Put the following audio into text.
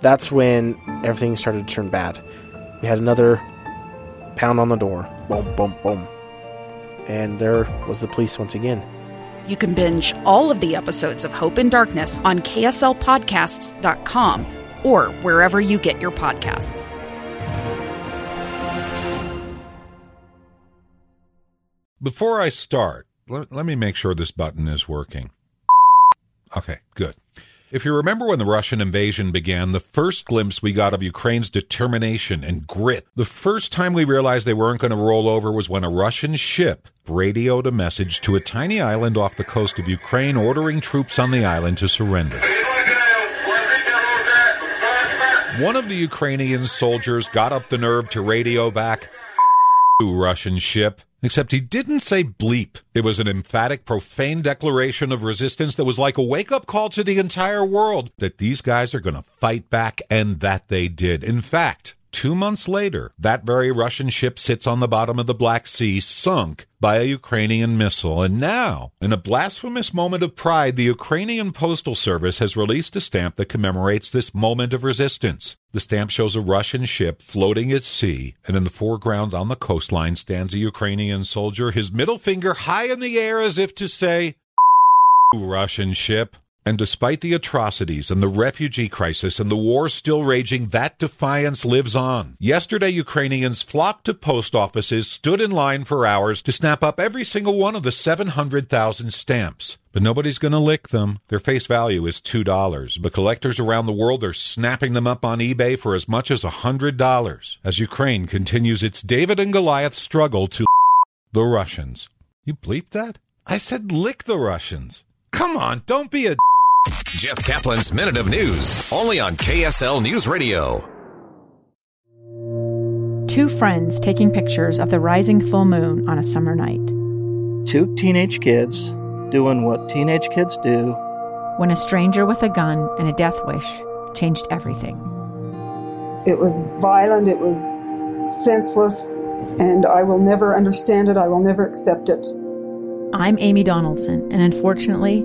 That's when everything started to turn bad. We had another pound on the door. Boom, boom, boom. And there was the police once again. You can binge all of the episodes of Hope and Darkness on KSLpodcasts.com or wherever you get your podcasts. Before I start, let me make sure this button is working. Okay, good. If you remember when the Russian invasion began, the first glimpse we got of Ukraine's determination and grit, the first time we realized they weren't going to roll over was when a Russian ship radioed a message to a tiny island off the coast of Ukraine ordering troops on the island to surrender. One of the Ukrainian soldiers got up the nerve to radio back, to Russian ship. Except he didn't say bleep. It was an emphatic, profane declaration of resistance that was like a wake-up call to the entire world that these guys are going to fight back, and that they did. In fact, 2 months later, that very Russian ship sits on the bottom of the Black Sea, sunk by a Ukrainian missile. And now, in a blasphemous moment of pride, the Ukrainian Postal Service has released a stamp that commemorates this moment of resistance. The stamp shows a Russian ship floating at sea, and in the foreground on the coastline stands a Ukrainian soldier, his middle finger high in the air as if to say, Russian ship. And despite the atrocities and the refugee crisis and the war still raging, that defiance lives on. Yesterday, Ukrainians flocked to post offices, stood in line for hours to snap up every single one of the 700,000 stamps. But nobody's going to lick them. Their face value is $2. But collectors around the world are snapping them up on eBay for as much as $100 as Ukraine continues its David and Goliath struggle to the Russians. You bleeped that? I said lick the Russians. Come on, don't be a... Jeff Kaplan's Minute of News, only on KSL News Radio. Two friends taking pictures of the rising full moon on a summer night. Two teenage kids doing what teenage kids do. When a stranger with a gun and a death wish changed everything. It was violent, it was senseless, and I will never understand it, I will never accept it. I'm Amy Donaldson, and unfortunately,